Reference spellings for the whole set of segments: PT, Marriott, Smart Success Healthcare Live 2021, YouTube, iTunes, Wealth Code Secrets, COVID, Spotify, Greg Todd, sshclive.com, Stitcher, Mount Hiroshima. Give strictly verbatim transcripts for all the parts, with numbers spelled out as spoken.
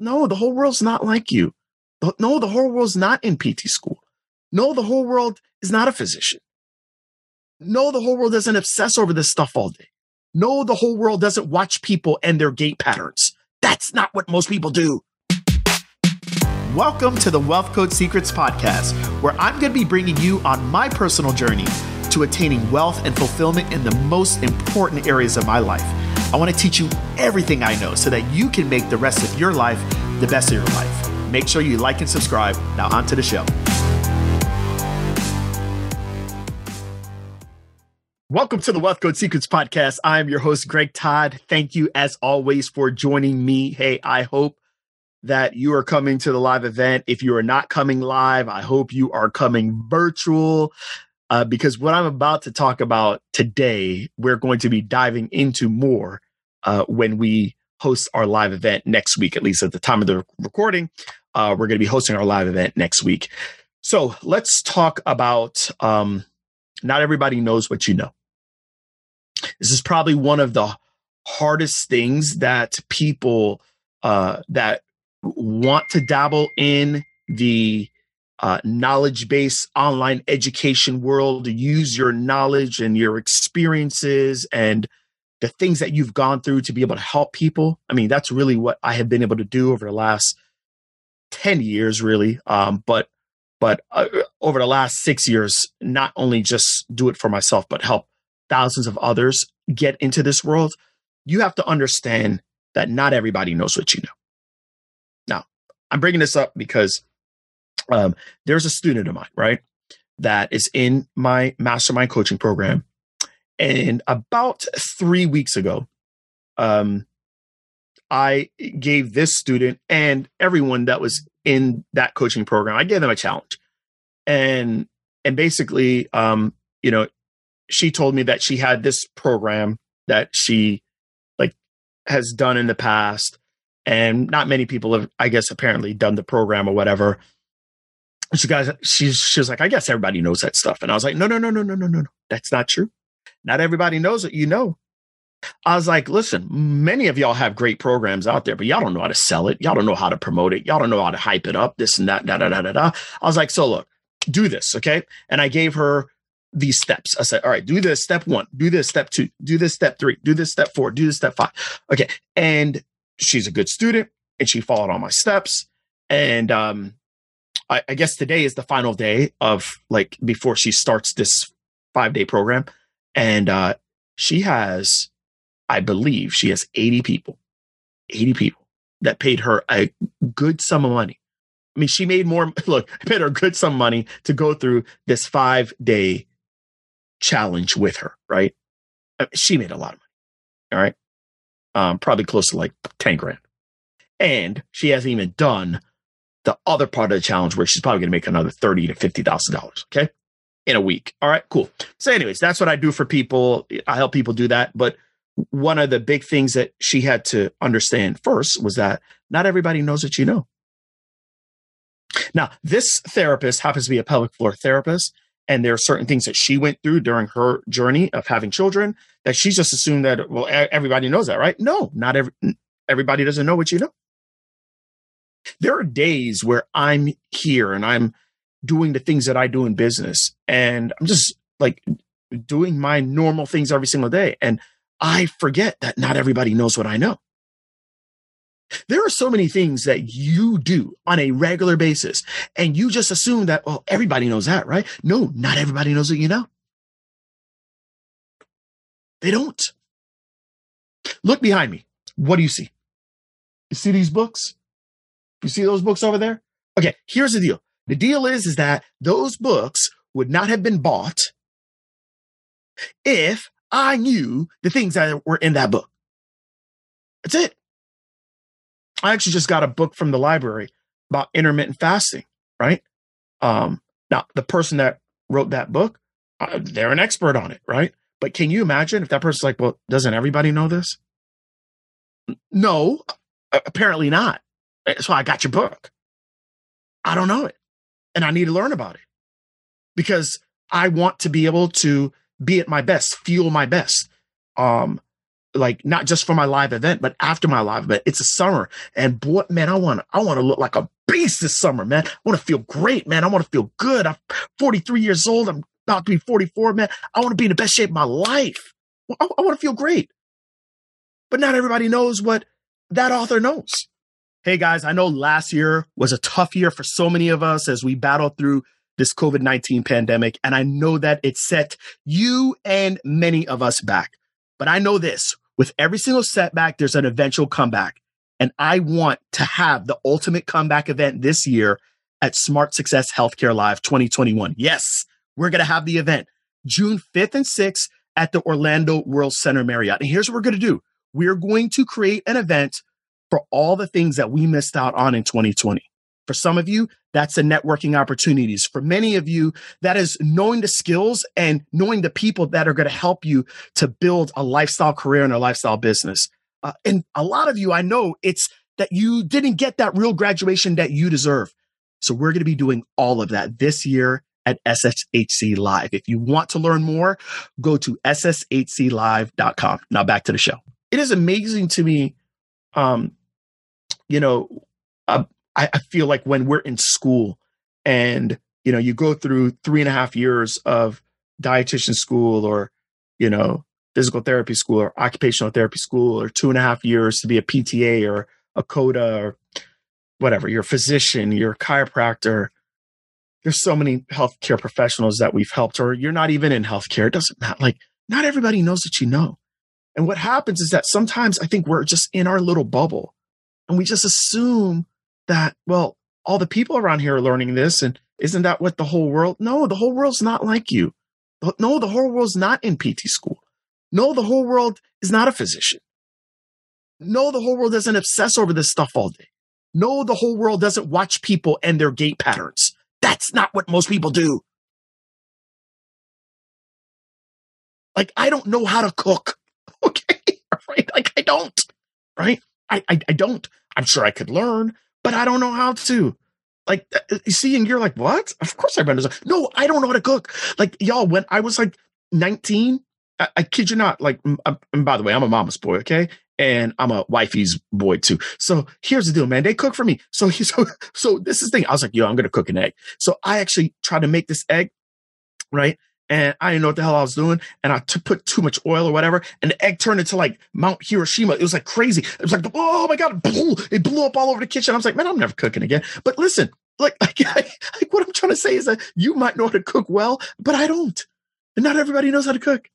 No, the whole world's not like you. No, the whole world's not in P T school. No, the whole world is not a physician. No, the whole world doesn't obsess over this stuff all day. No, the whole world doesn't watch people and their gait patterns. That's not what most people do. Welcome to the Wealth Code Secrets podcast, where I'm going to be bringing you on my personal journey to attaining wealth and fulfillment in the most important areas of my life. I want to teach you everything I know so that you can make the rest of your life the best of your life. Make sure you like and subscribe. Now on to the show. Welcome to the Wealth Code Secrets podcast. I'm your host, Greg Todd. Thank you as always for joining me. Hey, I hope that you are coming to the live event. If you are not coming live, I hope you are coming virtual. Uh, because what I'm about to talk about today, we're going to be diving into more uh, when we host our live event next week, at least at the time of the recording. Uh, we're going to be hosting our live event next week. So let's talk about um, not everybody knows what you know. This is probably one of the hardest things that people uh, that want to dabble in the Uh, knowledge-based online education world, to use your knowledge and your experiences and the things that you've gone through to be able to help people. I mean, that's really what I have been able to do over the last ten years, really. Um, but but uh, over the last six years, not only just do it for myself, but help thousands of others get into this world. You have to understand that not everybody knows what you know. Now, I'm bringing this up because Um, there's a student of mine, right, that is in my mastermind coaching program. And about three weeks ago, um, I gave this student and everyone that was in that coaching program, I gave them a challenge. And, and basically, um, you know, she told me that she had this program that she like has done in the past. And not many people have, I guess, apparently done the program or whatever. She guys, she's she was like, I guess everybody knows that stuff. And I was like, no, no, no, no, no, no, no, no. That's not true. Not everybody knows what you know. I was like, listen, many of y'all have great programs out there, but y'all don't know how to sell it. Y'all don't know how to promote it. Y'all don't know how to hype it up, this and that, da, da, da, da, da. I was like, so look, do this, okay? And I gave her these steps. I said, all right, do this step one, do this step two, do this step three, do this step four, do this step five. Okay. And she's a good student and she followed all my steps. And, um, I, I guess today is the final day of like before she starts this five day program. And uh, she has, I believe she has eighty people, eighty people that paid her a good sum of money. I mean, she made more, look, I paid her a good sum of money to go through this five day challenge with her, right? She made a lot of money. All right. Um, probably close to like ten grand. And she hasn't even done the other part of the challenge where she's probably going to make another thirty thousand to fifty thousand dollars, okay, in a week. All right, cool. So anyways, that's what I do for people. I help people do that. But one of the big things that she had to understand first was that not everybody knows what you know. Now, this therapist happens to be a pelvic floor therapist, and there are certain things that she went through during her journey of having children that she just assumed that, well, everybody knows that, right? No, not every everybody doesn't know what you know. There are days where I'm here and I'm doing the things that I do in business and I'm just like doing my normal things every single day. And I forget that not everybody knows what I know. There are so many things that you do on a regular basis and you just assume that, well, everybody knows that, right? No, not everybody knows what you know. They don't. Look behind me. What do you see? You see these books? You see those books over there? Okay, here's the deal. The deal is, is that those books would not have been bought if I knew the things that were in that book. That's it. I actually just got a book from the library about intermittent fasting, right? Um, now, the person that wrote that book, uh, they're an expert on it, right? But can you imagine if that person's like, well, doesn't everybody know this? No, apparently not. So I got your book. I don't know it. And I need to learn about it because I want to be able to be at my best, fuel my best. Um, like not just for my live event, but after my live event. It's a summer, and boy, man, I want to, I want to look like a beast this summer, man. I want to feel great, man. I want to feel good. I'm forty-three years old. I'm about to be forty-four, man. I want to be in the best shape of my life. I, I want to feel great. But not everybody knows what that author knows. Hey guys, I know last year was a tough year for so many of us as we battled through this COVID nineteen pandemic. And I know that it set you and many of us back. But I know this, with every single setback, there's an eventual comeback. And I want to have the ultimate comeback event this year at Smart Success Healthcare Live twenty twenty-one. Yes, we're going to have the event June fifth and sixth at the Orlando World Center Marriott. And here's what we're going to do. We're going to create an event for all the things that we missed out on in twenty twenty. For some of you, that's the networking opportunities. For many of you, that is knowing the skills and knowing the people that are going to help you to build a lifestyle career and a lifestyle business. Uh, and a lot of you, I know it's that you didn't get that real graduation that you deserve. So we're going to be doing all of that this year at S S H C Live. If you want to learn more, go to S S H C live dot com. Now back to the show. It is amazing to me, um, you know, uh, I, I feel like when we're in school and, you know, you go through three and a half years of dietitian school or, you know, physical therapy school or occupational therapy school, or two and a half years to be a P T A or a CODA or whatever, you're a physician, you're a chiropractor. There's so many healthcare professionals that we've helped, or you're not even in healthcare. It doesn't matter. Like, not everybody knows what you know. And what happens is that sometimes I think we're just in our little bubble and we just assume that, well, all the people around here are learning this, and isn't that what the whole world? No, the whole world's not like you. No, the whole world's not in P T school. No, the whole world is not a physician. No, the whole world doesn't obsess over this stuff all day. No, the whole world doesn't watch people and their gait patterns. That's not what most people do. Like, I don't know how to cook, okay? Right? Like, I don't, right? I, I, I don't. I'm sure I could learn, but I don't know how to. Like, you see, and you're like, what? Of course I remember. No, I don't know how to cook. Like, y'all, when I was like nineteen, I, I kid you not, like, I'm, and by the way, I'm a mama's boy, okay? And I'm a wifey's boy too. So here's the deal, man. They cook for me. So so, so this is the thing. I was like, yo, I'm going to cook an egg. So I actually tried to make this egg, right? And I didn't know what the hell I was doing. And I t- put too much oil or whatever. And the egg turned into like Mount Hiroshima. It was like crazy. It was like, oh my God, it blew up all over the kitchen. I was like, man, I'm never cooking again. But listen, like, like, like what I'm trying to say is that you might know how to cook well, but I don't. And not everybody knows how to cook.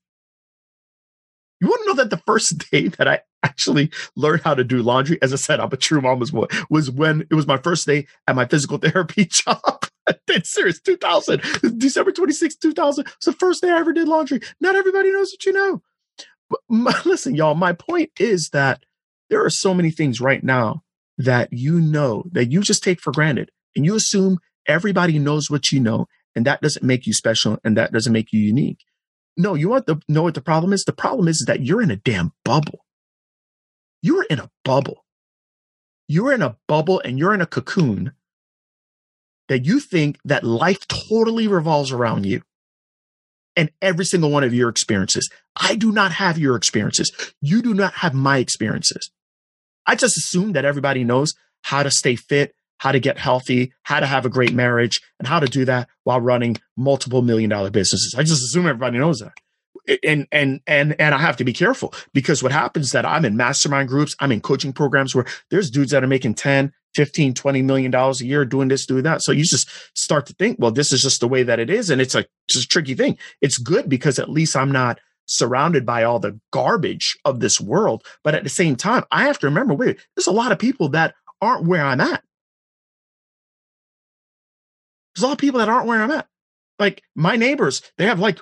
You want to know that the first day that I actually learned how to do laundry, as I said, I'm a true mama's boy, was when it was my first day at my physical therapy job. It's serious, two thousand, December twenty-sixth, two thousand. It's the first day I ever did laundry. Not everybody knows what you know. But my, listen, y'all, my point is that there are so many things right now that you know that you just take for granted, and you assume everybody knows what you know, and that doesn't make you special, and that doesn't make you unique. No, you want to know what the problem is? The problem is that you're in a damn bubble. You're in a bubble. You're in a bubble and you're in a cocoon that you think that life totally revolves around you and every single one of your experiences. I do not have your experiences. You do not have my experiences. I just assume that everybody knows how to stay fit, how to get healthy, how to have a great marriage, and how to do that while running multiple million dollar businesses. I just assume everybody knows that. And, and, and, and I have to be careful, because what happens is that I'm in mastermind groups. I'm in coaching programs where there's dudes that are making ten, fifteen, twenty million dollars a year doing this, doing that. So you just start to think, well, this is just the way that it is. And it's a, it's a tricky thing. It's good because at least I'm not surrounded by all the garbage of this world. But at the same time, I have to remember, wait, there's a lot of people that aren't where I'm at. There's a lot of people that aren't where I'm at. Like my neighbors, they have, like,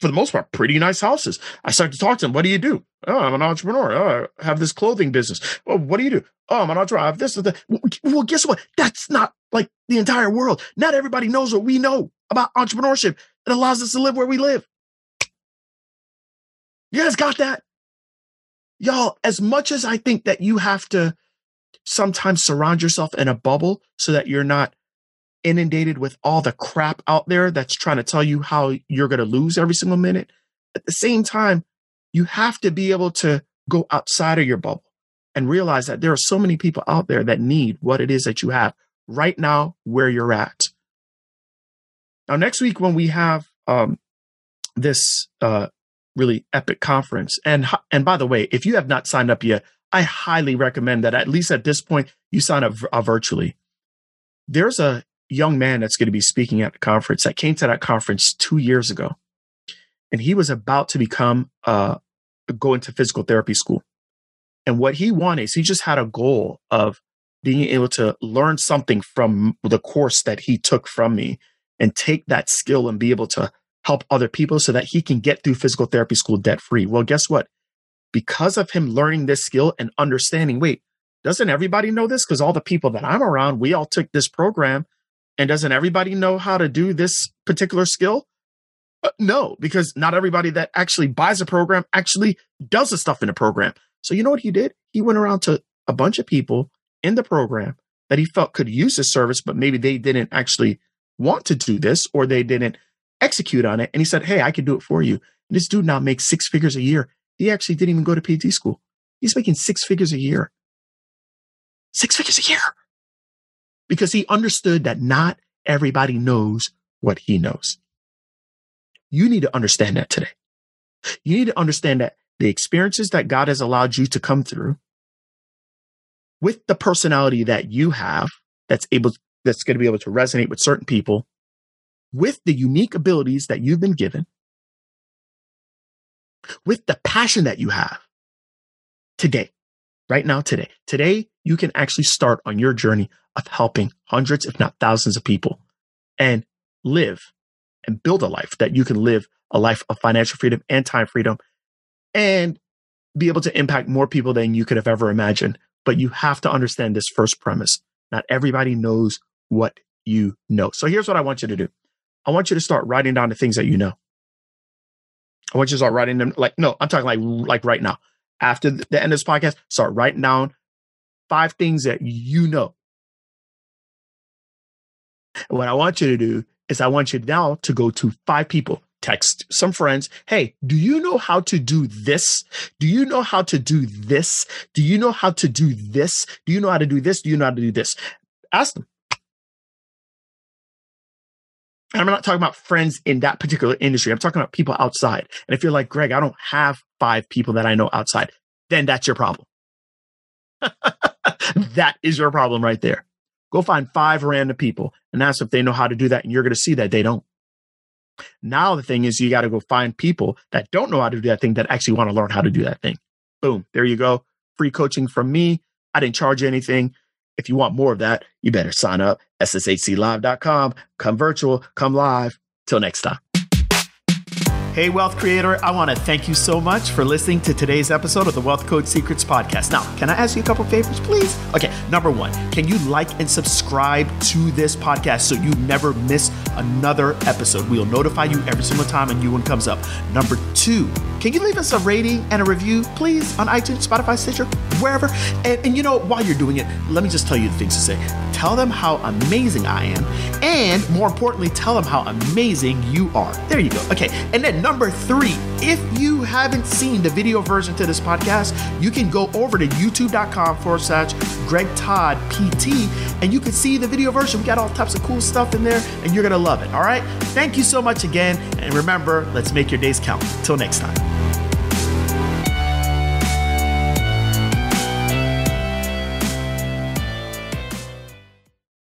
for the most part, pretty nice houses. I start to talk to them. What do you do? Oh, I'm an entrepreneur. Oh, I have this clothing business. Well, what do you do? Oh, I'm an entrepreneur. I have this. That. Well, guess what? That's not like the entire world. Not everybody knows what we know about entrepreneurship that allows us to live where we live. You guys got that? Y'all, as much as I think that you have to sometimes surround yourself in a bubble so that you're not inundated with all the crap out there that's trying to tell you how you're going to lose every single minute. At the same time, you have to be able to go outside of your bubble and realize that there are so many people out there that need what it is that you have right now, where you're at. Now, next week when we have um, this uh, really epic conference, and and by the way, if you have not signed up yet, I highly recommend that at least at this point, you sign up uh, virtually. There's a young man that's going to be speaking at the conference that came to that conference two years ago, and he was about to become uh, go into physical therapy school. And what he wanted is he just had a goal of being able to learn something from the course that he took from me and take that skill and be able to help other people so that he can get through physical therapy school debt free. Well, guess what? Because of him learning this skill and understanding, wait, doesn't everybody know this? Because all the people that I'm around, we all took this program. And doesn't everybody know how to do this particular skill? Uh, no, because not everybody that actually buys a program actually does the stuff in a program. So you know what he did? He went around to a bunch of people in the program that he felt could use his service, but maybe they didn't actually want to do this or they didn't execute on it. And he said, hey, I can do it for you. And this dude now makes six figures a year. He actually didn't even go to P T school. He's making six figures a year. Six figures a year. Because he understood that not everybody knows what he knows. You need to understand that today. You need to understand that the experiences that God has allowed you to come through with the personality that you have, that's able, that's going to be able to resonate with certain people, with the unique abilities that you've been given, with the passion that you have today, right now, today, today, you can actually start on your journey of helping hundreds, if not thousands of people and live and build a life that you can live a life of financial freedom and time freedom, and be able to impact more people than you could have ever imagined. But you have to understand this first premise. Not everybody knows what you know. So here's what I want you to do. I want you to start writing down the things that you know. I want you to start writing them. Like, no, I'm talking like, like right now. After the end of this podcast, start writing down five things that you know. And what I want you to do is I want you now to go to five people. Text some friends. Hey, do you know how to do this? Do you know how to do this? Do you know how to do this? Do you know how to do this? Do you know how to do this? Ask them. And I'm not talking about friends in that particular industry. I'm talking about people outside. And if you're like, Greg, I don't have five people that I know outside, then that's your problem. That is your problem right there. Go find five random people and ask if they know how to do that. And you're going to see that they don't. Now, the thing is, you got to go find people that don't know how to do that thing that actually want to learn how to do that thing. Boom. There you go. Free coaching from me. I didn't charge you anything. If you want more of that, you better sign up. S S H C live dot com. Come virtual. Come live. Till next time. Hey, Wealth Creator. I want to thank you so much for listening to today's episode of the Wealth Code Secrets podcast. Now, can I ask you a couple favors, please? Okay. Number one, can you like and subscribe to this podcast so you never miss another episode? We'll notify you every single time a new one comes up. Number two, can you leave us a rating and a review, please, on iTunes, Spotify, Stitcher, wherever? And, and you know, while you're doing it, let me just tell you the things to say. Tell them how amazing I am. And more importantly, tell them how amazing you are. There you go. Okay. And then number three, if you haven't seen the video version to this podcast, you can go over to youtube.com forward slash Greg Todd P T and you can see the video version. We got all types of cool stuff in there and you're going to love it. All right. Thank you so much again. And remember, let's make your days count. Till next time.